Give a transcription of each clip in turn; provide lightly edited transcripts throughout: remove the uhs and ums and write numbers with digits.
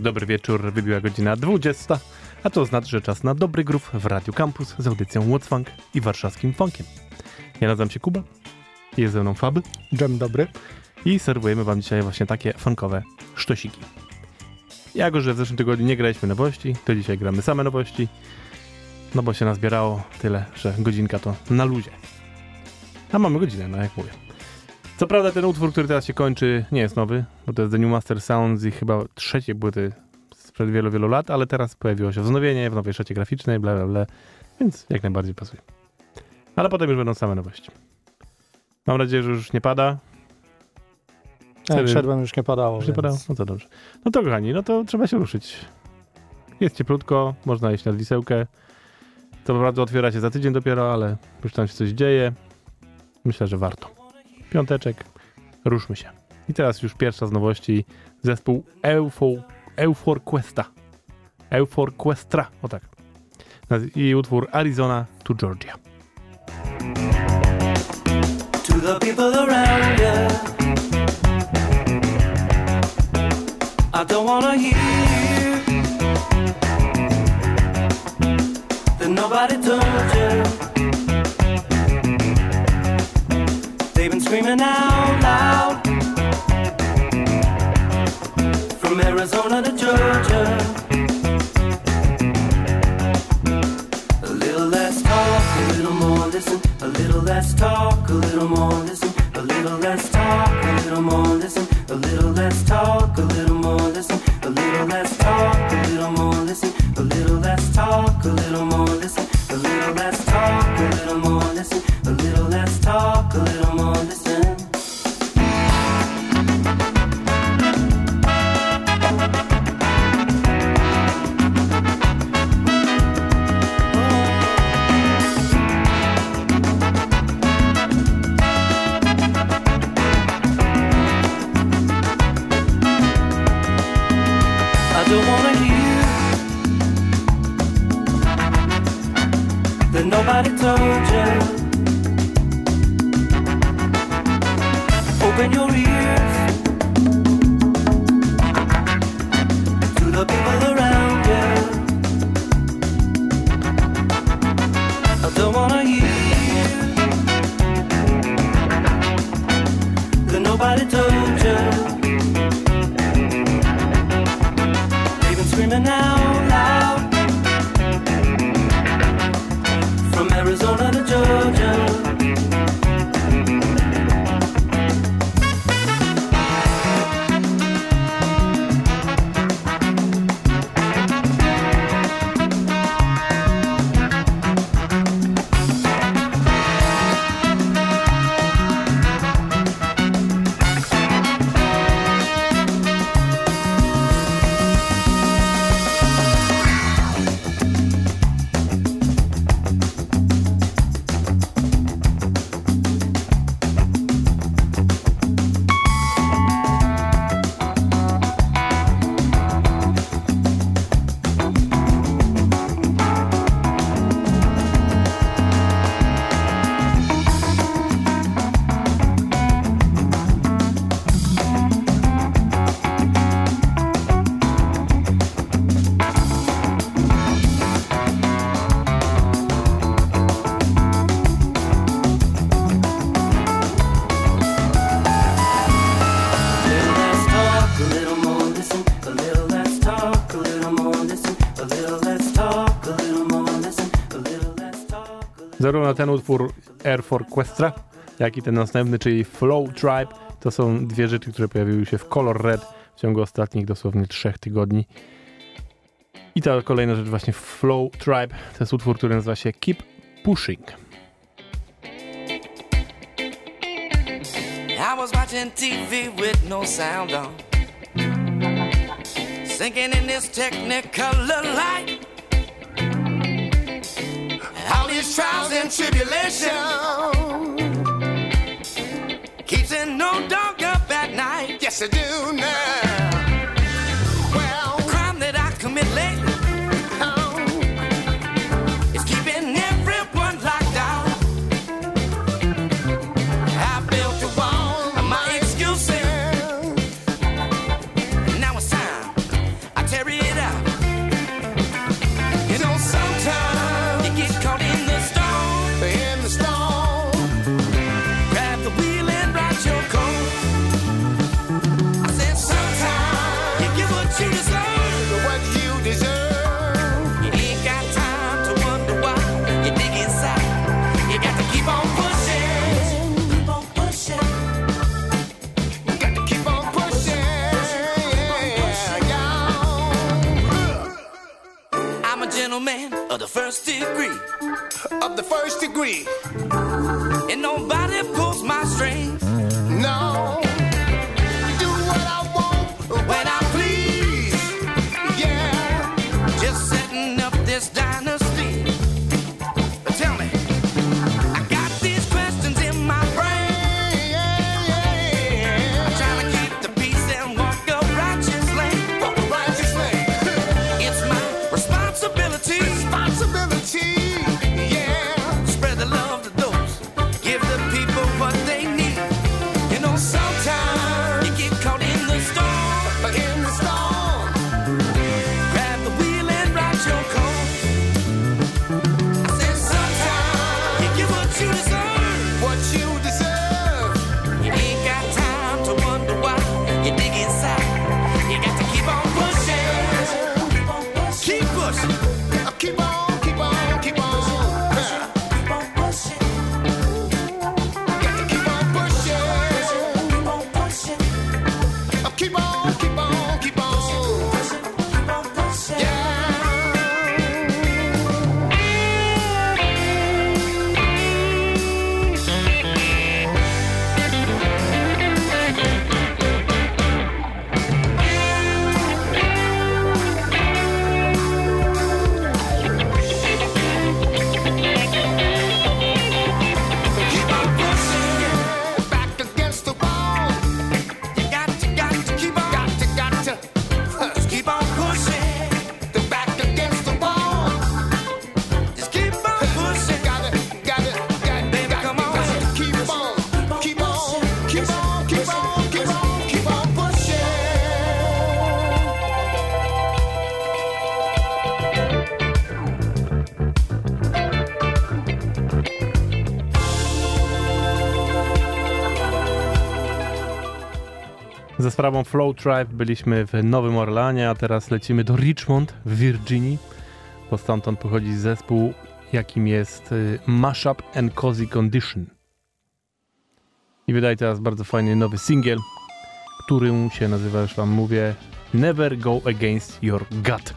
Dobry wieczór, wybiła godzina 20, a to znaczy, że czas na dobry groove w Radio Campus z audycją What's Funk i warszawskim funkiem. Ja nazywam się Kuba, jest ze mną Fab. Dżem dobry. I serwujemy wam dzisiaj właśnie takie funkowe sztosiki. Jako że w zeszłym tygodniu nie graliśmy nowości, to dzisiaj gramy same nowości, no bo się nazbierało tyle, że godzinka to na luzie. A mamy godzinę, no jak mówię. Co prawda ten utwór, który teraz się kończy, nie jest nowy, bo to jest The New Mastersounds i chyba trzecie płyty sprzed wielu, wielu lat, ale teraz pojawiło się wznowienie w nowej szacie graficznej, bla, bla, bla, więc jak najbardziej pasuje. Ale potem już będą same nowości. Mam nadzieję, że już nie pada. Przedłem już nie padało. Już nie padało? No to dobrze. No to kochani, no to trzeba się ruszyć. Jest cieplutko, można iść na wisełkę. To naprawdę otwiera się za tydzień dopiero, ale już tam się coś dzieje. Myślę, że warto. Piąteczek, ruszmy się. I teraz już pierwsza z nowości, zespół Euforquestra. Euforquestra, o tak. I utwór Arizona to Georgia. To the people around you. I don't wanna hear that nobody told you. They've been screaming out loud from Arizona to Georgia. A little less talk, a little more listen. A little less talk, a little more listen. A little less talk, a little more listen. A little less talk, a little more listen. A little less talk, a little more listen. A little less talk, a little more listen. A little less talk, a little more listen. A little less talk, a little more listen. Nobody told you. Open your ears to the people around you. I don't wanna hear that nobody told you. They've been screaming out loud. Arizona to Georgia. Zarówno ten utwór Euforquestra, jak i ten następny, czyli Flow Tribe, to są dwie rzeczy, które pojawiły się w Color Red w ciągu ostatnich dosłownie 3 tygodni. I ta kolejna rzecz właśnie Flow Tribe, to jest utwór, który nazywa się Keep Pushing. I was watching TV with no sound on, singing in this technicolor light. All these trials and tribulations keeps a no dog up at night. Yes, I do now. Well, the crime that I commit lately is keeping everyone locked out. I built a wall of my excuses, and now it's time of the first degree. And nobody pulls my strings. No. Do what I want when I please. Yeah. Just setting up this dynasty. But tell me, I got these questions in my brain. Yeah. I'm trying to keep the peace and walk a righteous lane. Walk a righteous lane. It's my responsibility. Yeah. Spread the love to those. Give the people what they need. You know, sometimes you get caught in the storm. Grab the wheel and ride your course. I said sometimes you get what you deserve. You ain't got time to wonder why. You dig inside. You got to keep on pushing. Keep pushing. Ze sprawą Flow Tribe byliśmy w Nowym Orleanie, a teraz lecimy do Richmond w Virginii, bo stamtąd pochodzi zespół, jakim jest Mashup and Cozy Condition. I wydaje teraz bardzo fajny nowy singiel, którym się nazywa, już wam mówię, Never Go Against Your Gut.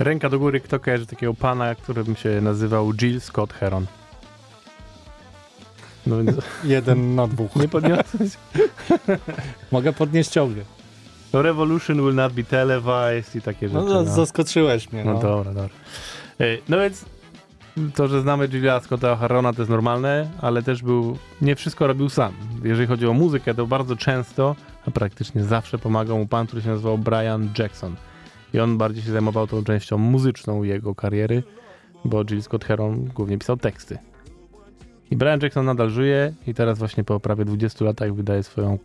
Ręka do góry, kto kojarzy takiego pana, który bym się nazywał Jill Scott Heron. No więc... Jeden na dwóch. Nie podniosłeś? Mogę podnieść ciągle. No, Revolution will not be televised i takie rzeczy. No, zaskoczyłeś mnie. No, dobra. No więc to, że znamy Jilla Scotta Herona, to jest normalne, ale też był, nie wszystko robił sam. Jeżeli chodzi o muzykę, to bardzo często, a praktycznie zawsze pomagał mu pan, który się nazywał Brian Jackson. I on bardziej się zajmował tą częścią muzyczną jego kariery, bo Jill Scott Heron głównie pisał teksty. I Brian Jackson nadal żyje i teraz właśnie po prawie 20 latach wydaje swoją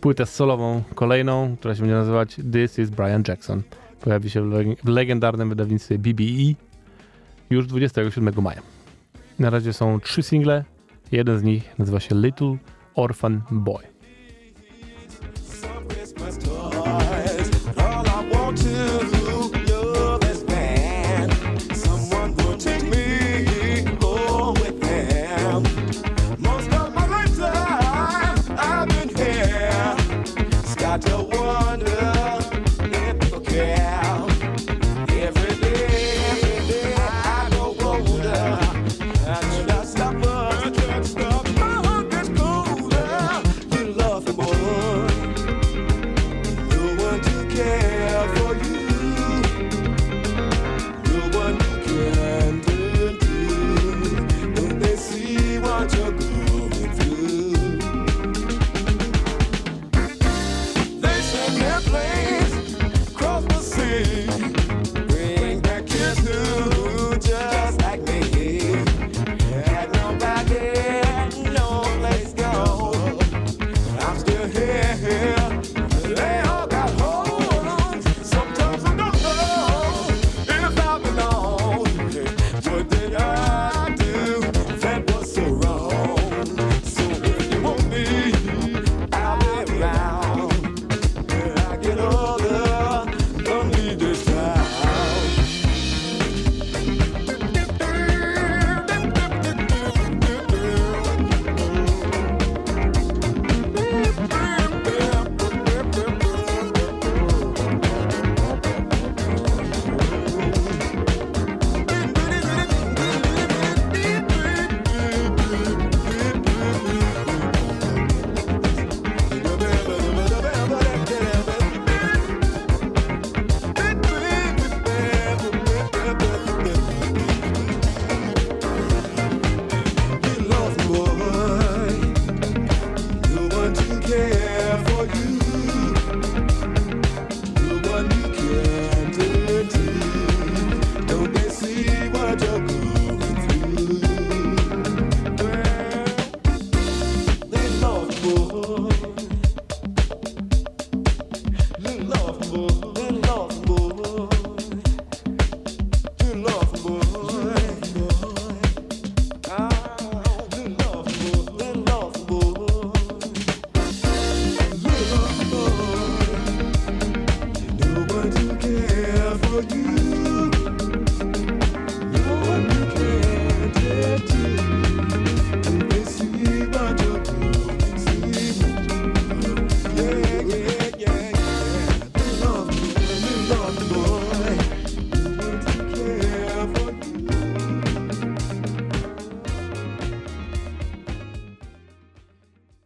płytę solową kolejną, która się będzie nazywać This is Brian Jackson. Pojawi się w legendarnym wydawnictwie BBE już 27 maja. Na razie są 3 single, jeden z nich nazywa się Little Orphan Boy.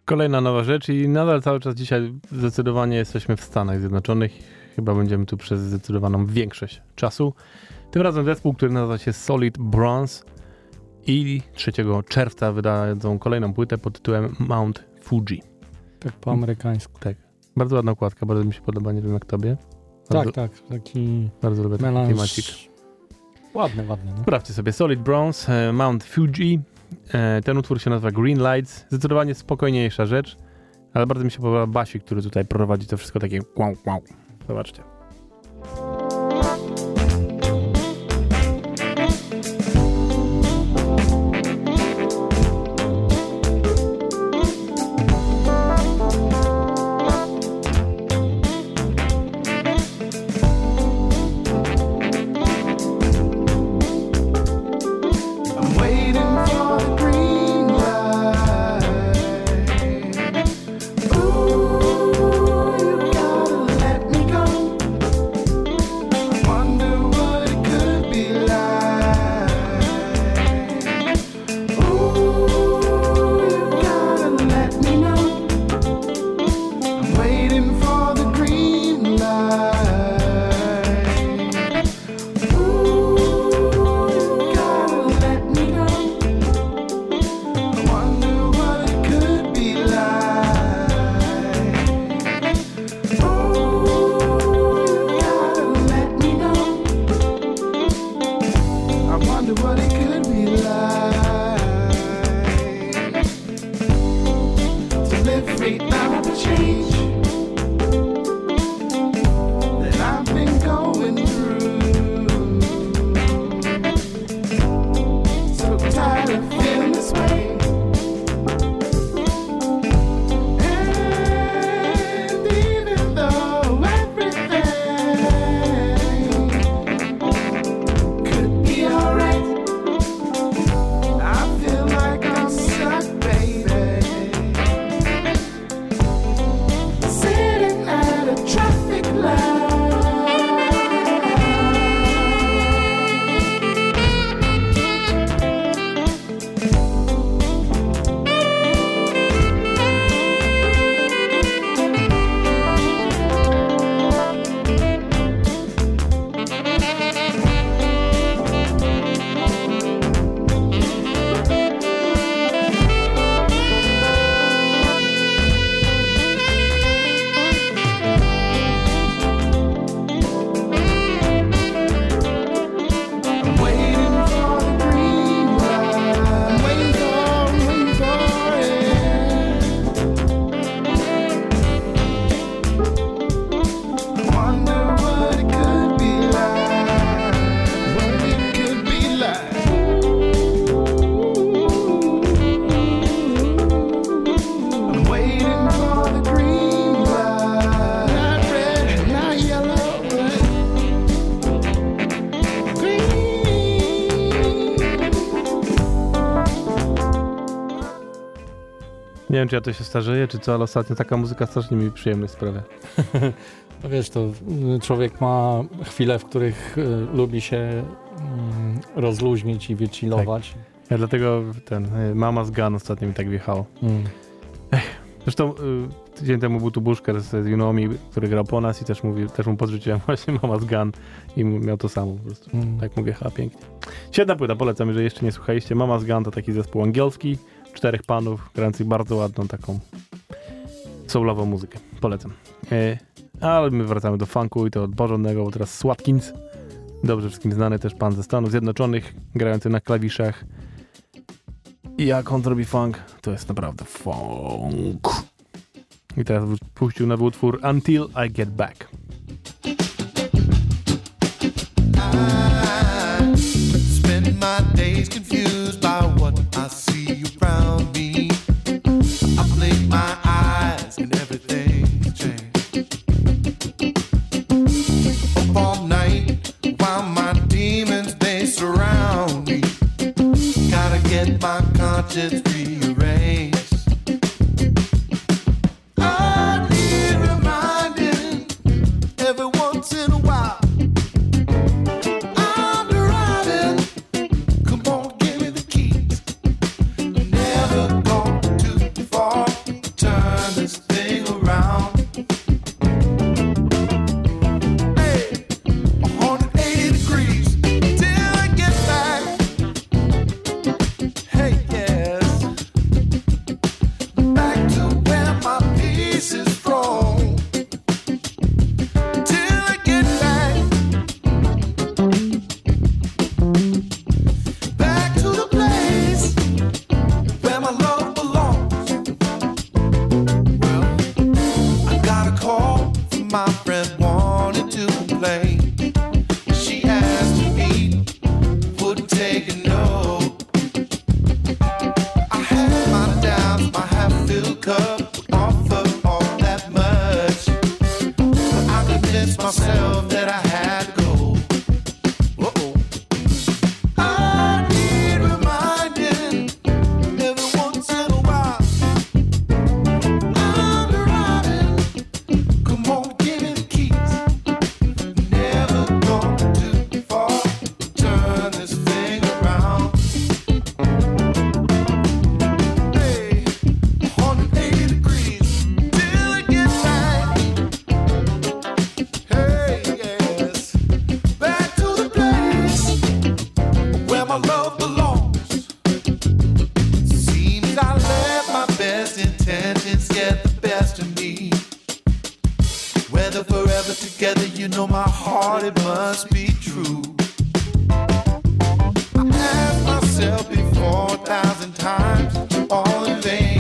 Kolejna nowa rzecz i nadal cały czas dzisiaj zdecydowanie jesteśmy w Stanach Zjednoczonych. Chyba będziemy tu przez zdecydowaną większość czasu. Tym razem zespół, który nazywa się Solid Bronze i 3 czerwca wydadzą kolejną płytę pod tytułem Mount Fuji. Tak po amerykańsku. Tak. Bardzo ładna okładka, bardzo mi się podoba, nie wiem jak tobie. Bardzo, tak. Taki bardzo lubię taki klimacik. Ładny. No. Sprawdźcie sobie Solid Bronze, Mount Fuji. Ten utwór się nazywa Green Lights. Zdecydowanie spokojniejsza rzecz, ale bardzo mi się podoba basik, który tutaj prowadzi to wszystko takie wow. Zobaczcie. Nie wiem, czy ja to się starzeję, czy co, ale ostatnio taka muzyka strasznie mi przyjemność sprawia. No wiesz, to człowiek ma chwile, w których lubi się rozluźnić i wychillować. Tak. Ja dlatego ten Mama's Gun ostatnio mi tak wjechało. Zresztą tydzień temu był tu Buschker z Junomi, który grał po nas i też mu podrzuciłem właśnie Mama's Gun i miał to samo po prostu. Tak mówię, pięknie. Świetna płyta, polecam, jeżeli jeszcze nie słuchaliście. Mama's Gun to taki zespół angielski, 4 panów, grających bardzo ładną taką soulową muzykę. Polecam. Ale my wracamy do funku i to od porządnego, bo teraz Swatkins, dobrze wszystkim znany też pan ze Stanów Zjednoczonych, grający na klawiszach. I jak on robi funk, to jest naprawdę funk. I teraz puścił nowy utwór Until I Get Back. I spend my days confused by what I see. Around me, I blink my eyes and everything changes. Up all night while my demons they surround me. Gotta get my conscience rearranged. Before 1,000 times, all in vain.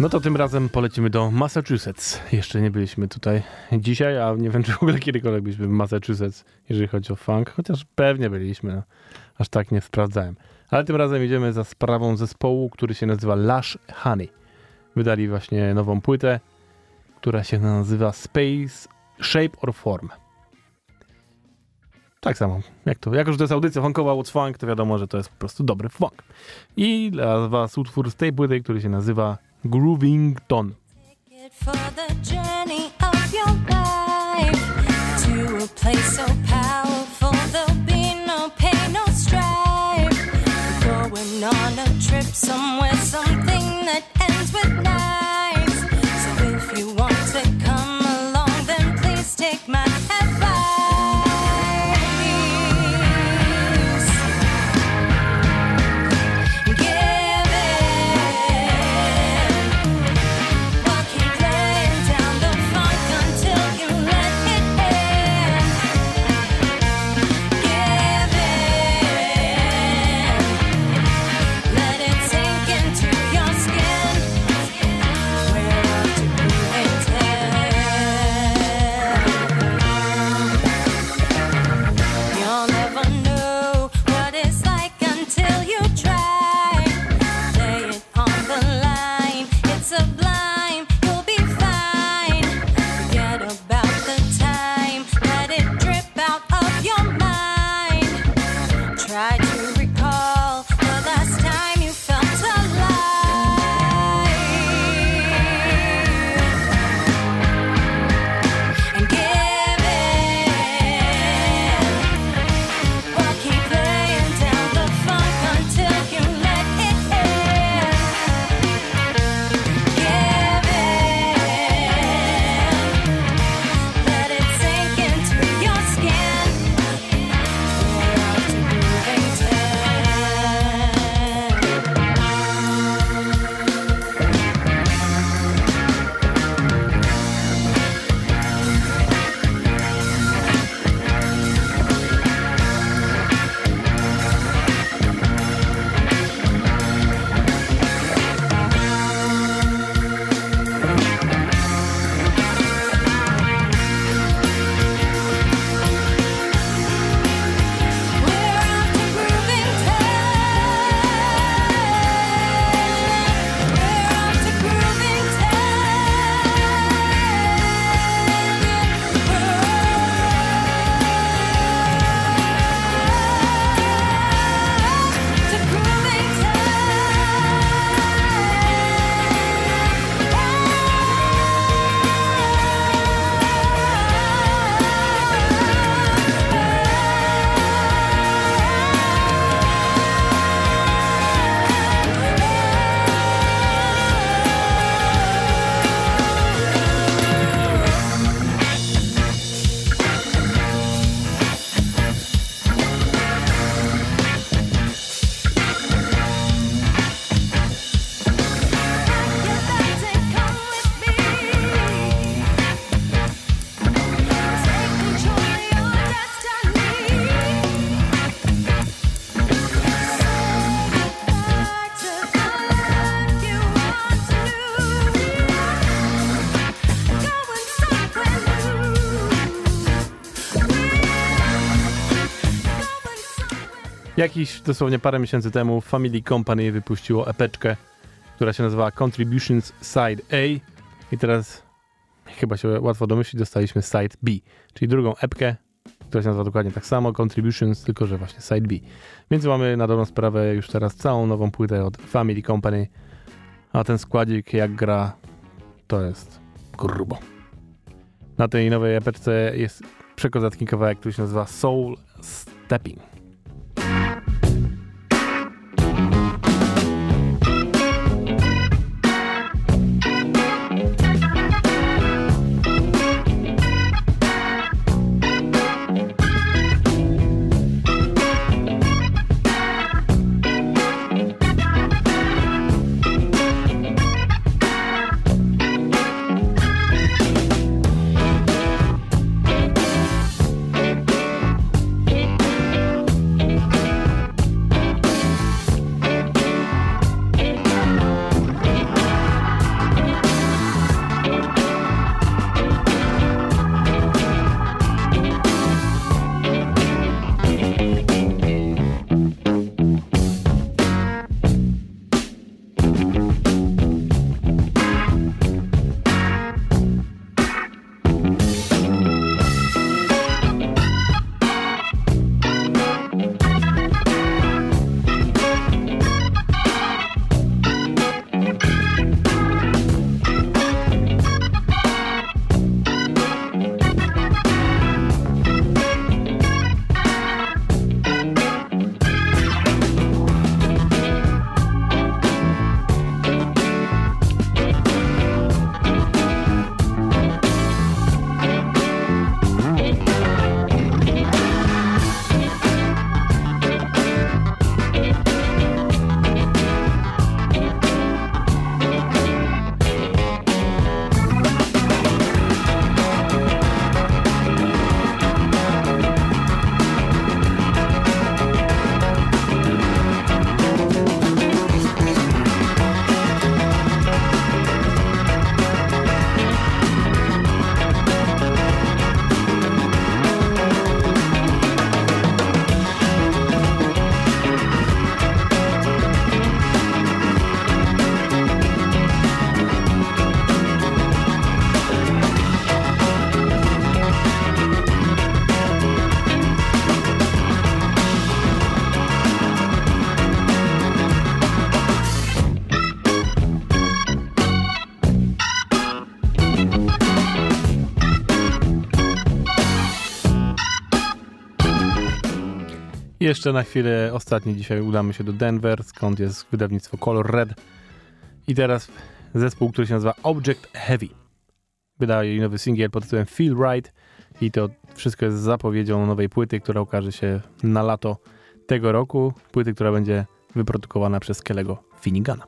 No to tym razem polecimy do Massachusetts. Jeszcze nie byliśmy tutaj dzisiaj, a nie wiem, czy w ogóle kiedykolwiek byliśmy w Massachusetts, jeżeli chodzi o funk, chociaż pewnie byliśmy, no. Aż tak nie sprawdzałem. Ale tym razem idziemy za sprawą zespołu, który się nazywa Lush Honey. Wydali właśnie nową płytę, która się nazywa Space, Shape or Form. Tak samo, jak to, jako że to jest audycja funkowa What's Funk, to wiadomo, że to jest po prostu dobry funk. I dla was utwór z tej płyty, który się nazywa Groovington. Jakiś dosłownie parę miesięcy temu Family Company wypuściło epeczkę, która się nazywała Contributions Side A i teraz, chyba się łatwo domyślić, dostaliśmy Side B, czyli drugą epkę, która się nazywa dokładnie tak samo, Contributions, tylko że właśnie Side B. Więc mamy na dobrą sprawę już teraz całą nową płytę od Family Company, a ten składzik jak gra, to jest grubo. Na tej nowej epeczce jest przekozacki kawałek, który się nazywa Soul Stepping. Jeszcze na chwilę ostatni dzisiaj udamy się do Denver, skąd jest wydawnictwo Color Red. I teraz zespół, który się nazywa Object Heavy. Wydaje jej nowy singiel pod tytułem Feel Right i to wszystko jest zapowiedzią nowej płyty, która ukaże się na lato tego roku. Płyty, która będzie wyprodukowana przez Kelego Finigana.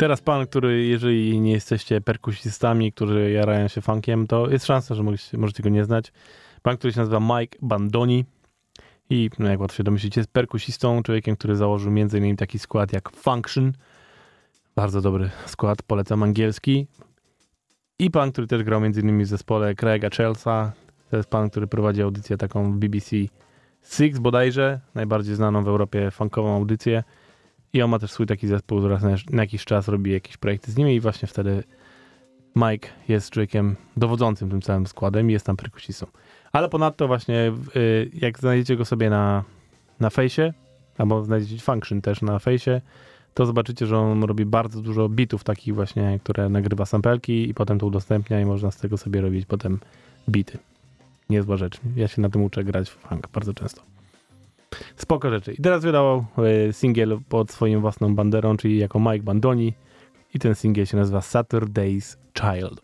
Teraz pan, który, jeżeli nie jesteście perkusistami, którzy jarają się funkiem, to jest szansa, że możecie go nie znać. Pan, który się nazywa Mike Bandoni i, no jak łatwo się domyślić, jest perkusistą, człowiekiem, który założył m.in. taki skład jak Function. Bardzo dobry skład, polecam angielski. I pan, który też grał m.in. w zespole Craiga Chelsea. To jest pan, który prowadzi audycję taką w BBC Six bodajże, najbardziej znaną w Europie funkową audycję. I on ma też swój taki zespół, który na jakiś czas robi jakieś projekty z nimi i właśnie wtedy Mike jest człowiekiem dowodzącym tym całym składem i jest tam perkusistą. Ale ponadto właśnie jak znajdziecie go sobie na fejsie, albo znajdziecie Function też na fejsie, to zobaczycie, że on robi bardzo dużo bitów takich właśnie, które nagrywa sampelki i potem to udostępnia i można z tego sobie robić potem bity. Niezła rzecz. Ja się na tym uczę grać w funk bardzo często. Spoko rzeczy. I teraz wydał singiel pod swoją własną banderą, czyli jako Mike Bandoni. I ten singiel się nazywa Saturday's Child.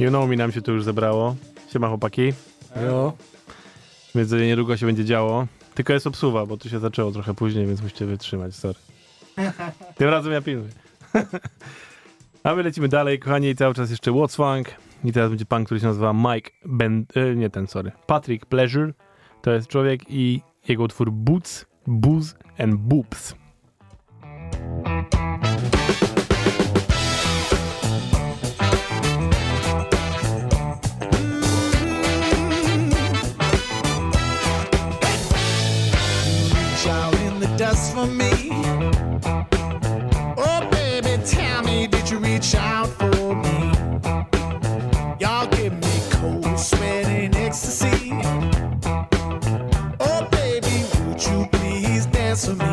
Junomi nam się tu już zebrało. Siema chłopaki. Jo. Więc niedługo się będzie działo. Tylko jest obsuwa, bo tu się zaczęło trochę później, więc musicie wytrzymać, sorry. Tym razem ja pilnuję. A my lecimy dalej, kochani, i cały czas jeszcze What's Funk. I teraz będzie pan, który się nazywa Mike Patrick Pleasure. To jest człowiek i jego utwór Boots, Booze and Boobs. Dust for me. Oh baby, tell me, did you reach out for me? Y'all give me cold sweat and ecstasy. Oh baby, would you please dance with me?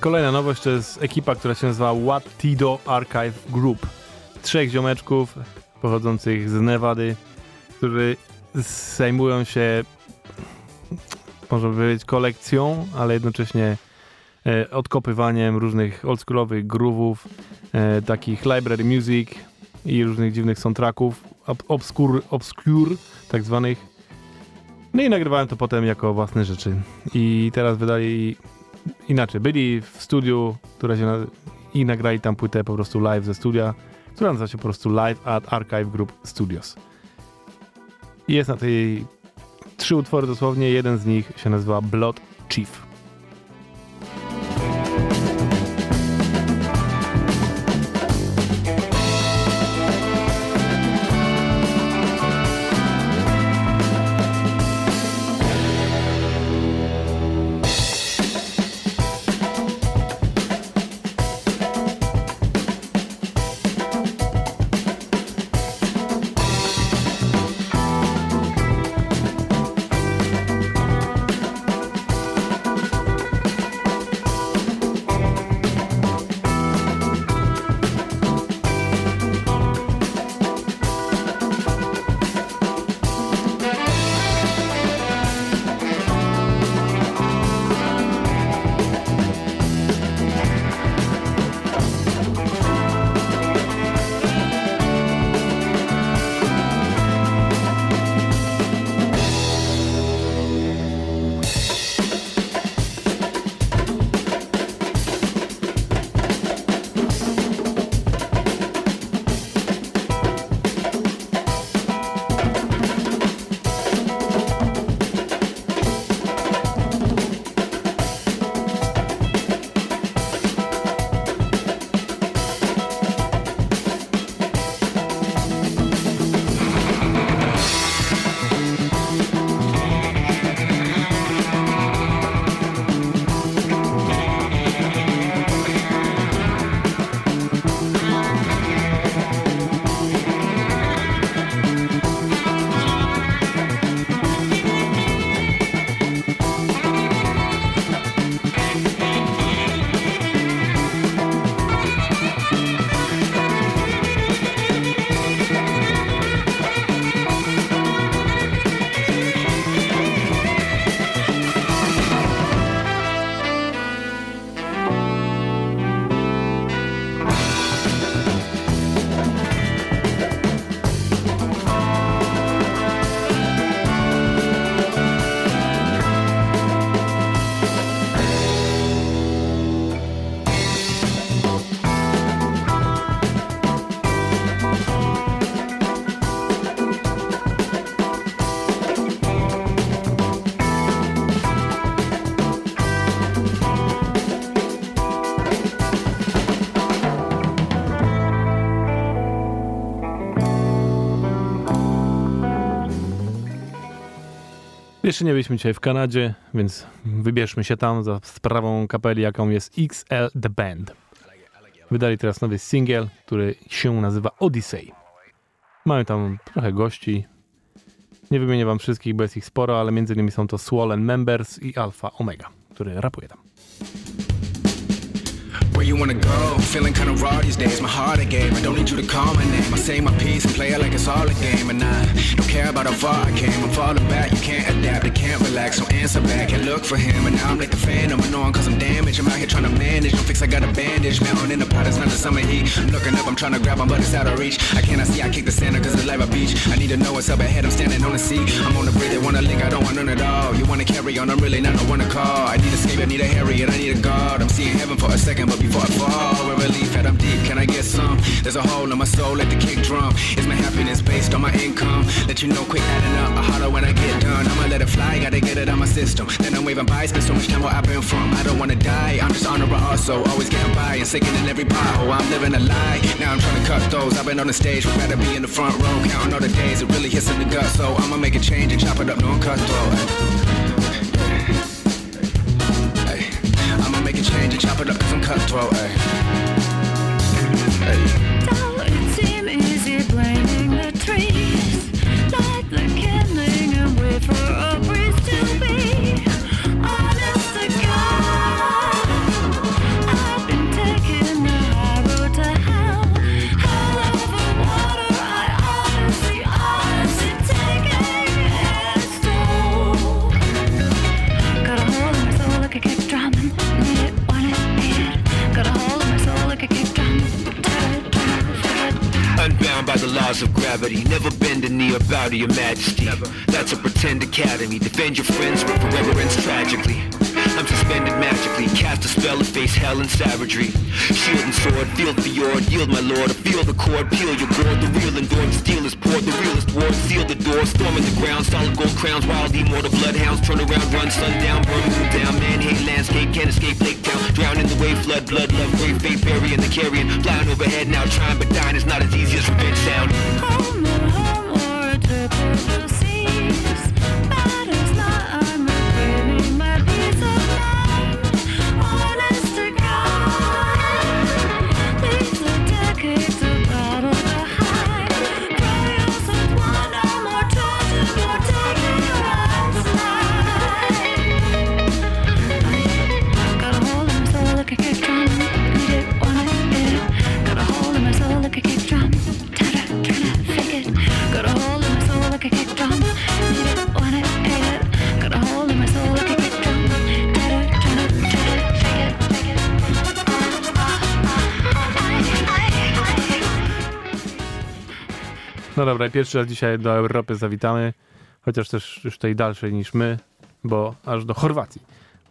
Kolejna nowość to jest ekipa, która się nazywa Whatitdo Archive Group. 3 ziomeczków pochodzących z Nevady, którzy zajmują się, można powiedzieć, kolekcją, ale jednocześnie odkopywaniem różnych oldschoolowych groove'ów, takich library music i różnych dziwnych soundtracków, obscure tak zwanych. No i nagrywałem to potem jako własne rzeczy. I teraz wydali inaczej. Byli w studiu, które się i nagrali tam płytę po prostu live ze studia, która nazywa się po prostu Live at Archive Group Studios. I jest na tej 3 utwory dosłownie, jeden z nich się nazywa Blood Chief. Jeszcze nie byliśmy dzisiaj w Kanadzie, więc wybierzmy się tam za sprawą kapeli, jaką jest XL The Band. Wydali teraz nowy singiel, który się nazywa Odyssey. Mamy tam trochę gości. Nie wymienię wam wszystkich, bo jest ich sporo, ale między innymi są to Swollen Members i Alpha Omega, który rapuje tam. Where you wanna go, feeling kinda raw these days, my heart a game, I don't need you to call my name, I say my piece and play it like it's all a game, and I don't care about how far I came, I'm falling back, you can't adapt, I can't relax, so answer back, and look for him, and now I'm like the phantom, I know I'm causing damage, I'm out here trying to manage, don't fix, I got a bandage, mountain in the pot, it's not the summer heat, I'm looking up, I'm trying to grab him, but it's out of reach, I cannot see, I kick the center, cause it's like a beach, I need to know what's up ahead, I'm standing on the sea, I'm on the bridge, they wanna link, I don't want none at all, you wanna carry on, I'm really not, I wanna call, I need escape, I need a Harriet, I need a guard, I'm seeing heaven for a second, but before I fall, with relief that I'm deep, can I get some? There's a hole in my soul like the kick drum. Is my happiness based on my income? Let you know quick, adding up, I holler when I get done. I'ma let it fly, gotta get it out my system. Then I'm waving by, spend so much time where I've been from. I don't wanna die, I'm just honorable also. Always getting by and sinking in every pothole. I'm living a lie, now I'm trying to cut those. I've been on the stage, we'd rather be in the front row. Counting all the days, it really hits in the gut. So I'ma make a change and chop it up, no cutthroat. Change and chop it up cause I'm cutthroat, ayy. Ay. Don't it seem easy blaming the trees? Light the kindling and wait for a breeze to be honest to God. laws of gravity. Never bend a knee or bow to your majesty. That's a pretend academy. Defend your friends but forever ends tragically. I'm suspended magically. Cast a spell and face hell and savagery. Shield and sword, field for your yield, my lord. Feel the cord, peel your gourd. The real enduring steel is poured. The realest ward, seal the door. Storm in the ground, solid gold crowns. Wild immortal bloodhounds, turn around, run, sundown. Burn, move down, man, hate landscape. Can't escape, lake down. Drown in the wave, flood, blood, love, grave, fate, burying the carrion. Flying overhead now, trying but dying is not as easy as revenge sound. Home and home or a turtle seas. Matters not, I'm regaining my peace of mind. Honest to God, leaves the decades of battle behind. Royals of one are more tortured, more taking one's life. Got a hole in my soul like a kick drum. Need it, want it, it. Got a hole in my soul like a kick drum. Tryna fake it. Got a hole in my soul like a kick drum. Need it, want it, it. Got a hole in my soul like a kick drum. Tryna fake it, fake it. No dobra, pierwszy raz dzisiaj do Europy zawitamy, chociaż też już tej dalszej niż my, bo aż do Chorwacji,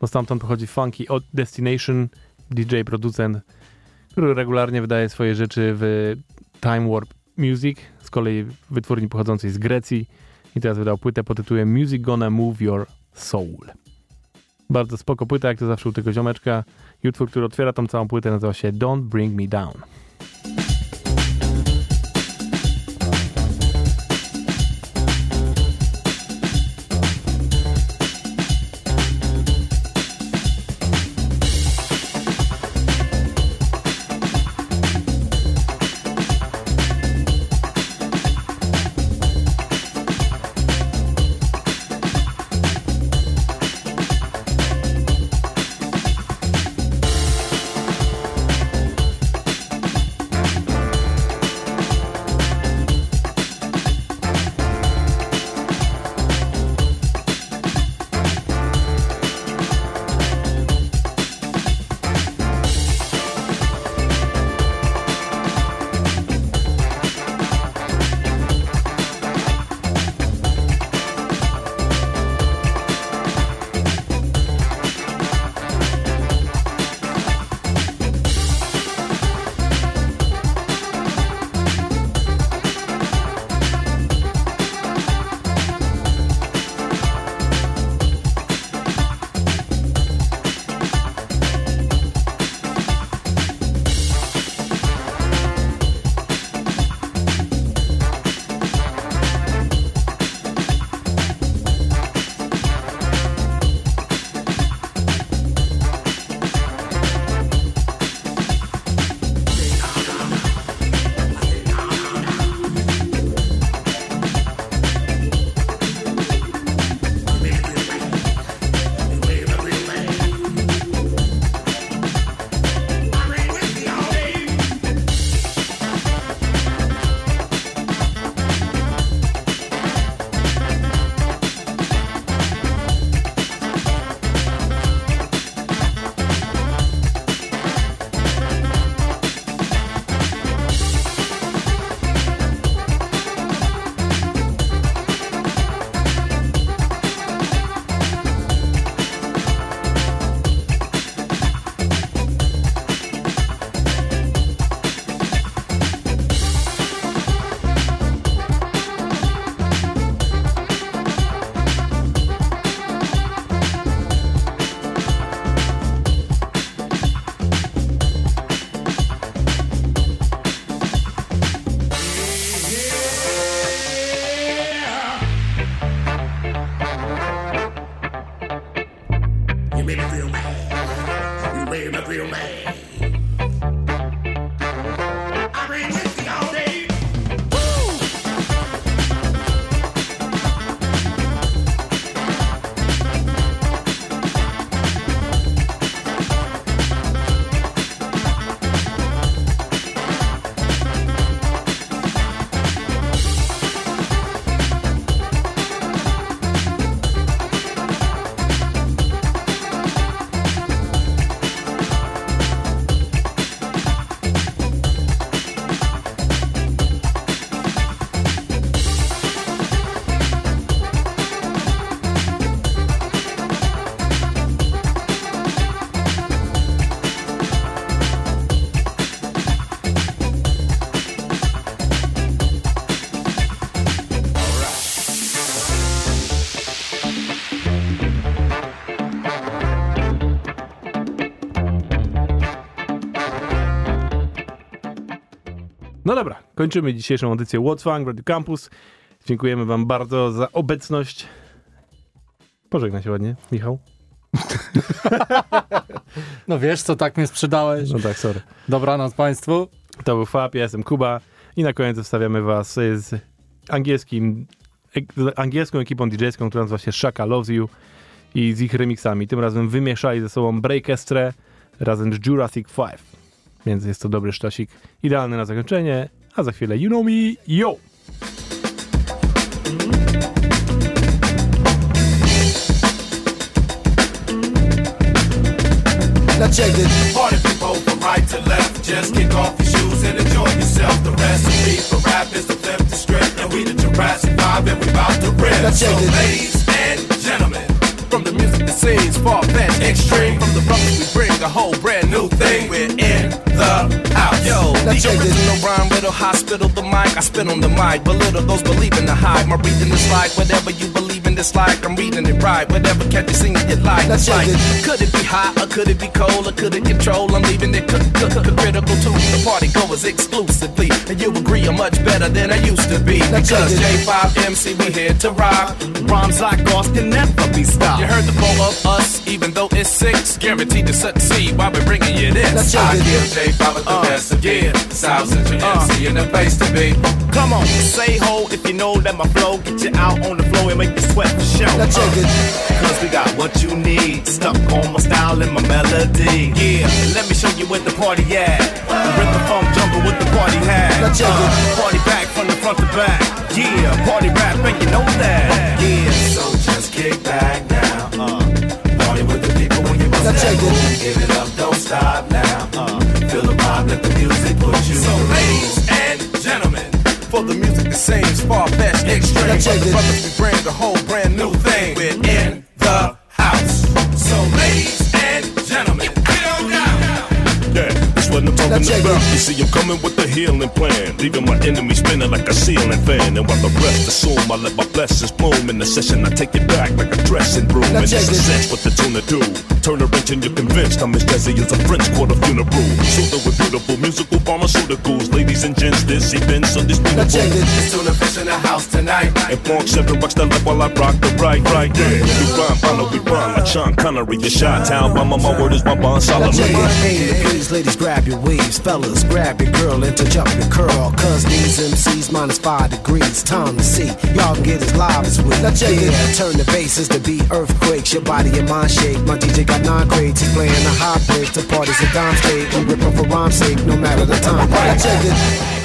bo stamtąd pochodzi Funky Destination, DJ, producent, który regularnie wydaje swoje rzeczy w Time Warp Music, z kolei wytwórni pochodzącej z Grecji, i teraz wydał płytę pod tytułem Music Gonna Move Your Soul. Bardzo spoko płyta, jak to zawsze u tego ziomeczka. I utwór, który otwiera tą całą płytę, nazywa się Don't Bring Me Down. No dobra, kończymy dzisiejszą audycję What's Funk, Radio Campus. Dziękujemy wam bardzo za obecność. Pożegna się ładnie, Michał. No wiesz co, tak mnie sprzedałeś. No tak, sorry. Dobranoc państwu. To był Fab, ja jestem Kuba i na koniec zostawiamy was z angielską ekipą DJ-ską, która nazywa się Shaka Loves You i z ich remixami. Tym razem wymieszali ze sobą Breakestrę razem z Jurassic 5. Więc jest to dobry sztosik, idealny na zakończenie, a za chwilę Junomi, yo! Now check this. Party people from right to left. Just kick off your shoes and enjoy yourself. The recipe for rap is to flip the script. And we the Jurassic 5 and we bout to rip. Now check this. Ladies and gentlemen, from the music that sings far-fetched extreme, from the ruckus we bring a whole brand new thing. We're in the house. Yo, now the original rhyme riddle, hospital the mic. I spit on the mic, belittle those believing the hype. My reading is like whatever you believe. It's like I'm reading it right. Whatever catch you singing it like. That's like it. Could it be hot or could it be cold or could it control? I'm leaving it critical to the party goers exclusively. And you agree I'm much better than I used to be. That's because J5MC we here to rock. Rhymes like Gauss can never be stopped. You heard the four of us even though it's six. Guaranteed to succeed while we're bringing you this. That's I give J5 with the best of gear. South Central MC in the place to be. Come on, say ho if you know that my flow. Get you out on the floor and make you sweat. Show. Now check it. Cause we got what you need. Stuck on my style and my melody. Yeah, let me show you where the party at. Rip the funk jungle with the party hat. Now check it. Party back from the front to back. Yeah, party rap and you know that. Yeah, so just kick back now. Party with the people when you bust that move. Give it up, don't stop now. Feel the vibe, let the music put you so in. So ladies and gentlemen, for the music that sings far-fetched extreme, from the brothers we bring a whole brand new thing. We're in the house. So ladies and gentlemen, get on down. Yeah, that's what I'm talking about. You see, I'm coming with the healing plan, leaving my enemies spinning like a ceiling fan. And while the rest assume, I let my blessings bloom. In the session, I take it back like a dressing room. And it's a sense what the tuna do. Turn a wrench and you're convinced I'm as jazzy as a French Quarter funeral. Shoulder with beautiful musical pharmaceuticals. Ladies and gents, this event's indisputable. It's tuna fish in the house tonight. And Bronx 7 rocks the left while I rock the right there. You rhyme, follow, we rhyme like Sean Connery. The Chi-Town bomb on my word is my bond Solomon. Please, ladies, grab your weaves. Fellas, grab your girl, interjump your curl. Cause these MCs -5 degrees. Time to see, y'all can get as live as we. Yeah, turn the basses to be earthquakes. Your body and mind shake, my DJ got 9 grades, he's playing a high pitch. The parties at Dime State, we rip up for rhyme's sake, no matter the time. Check it.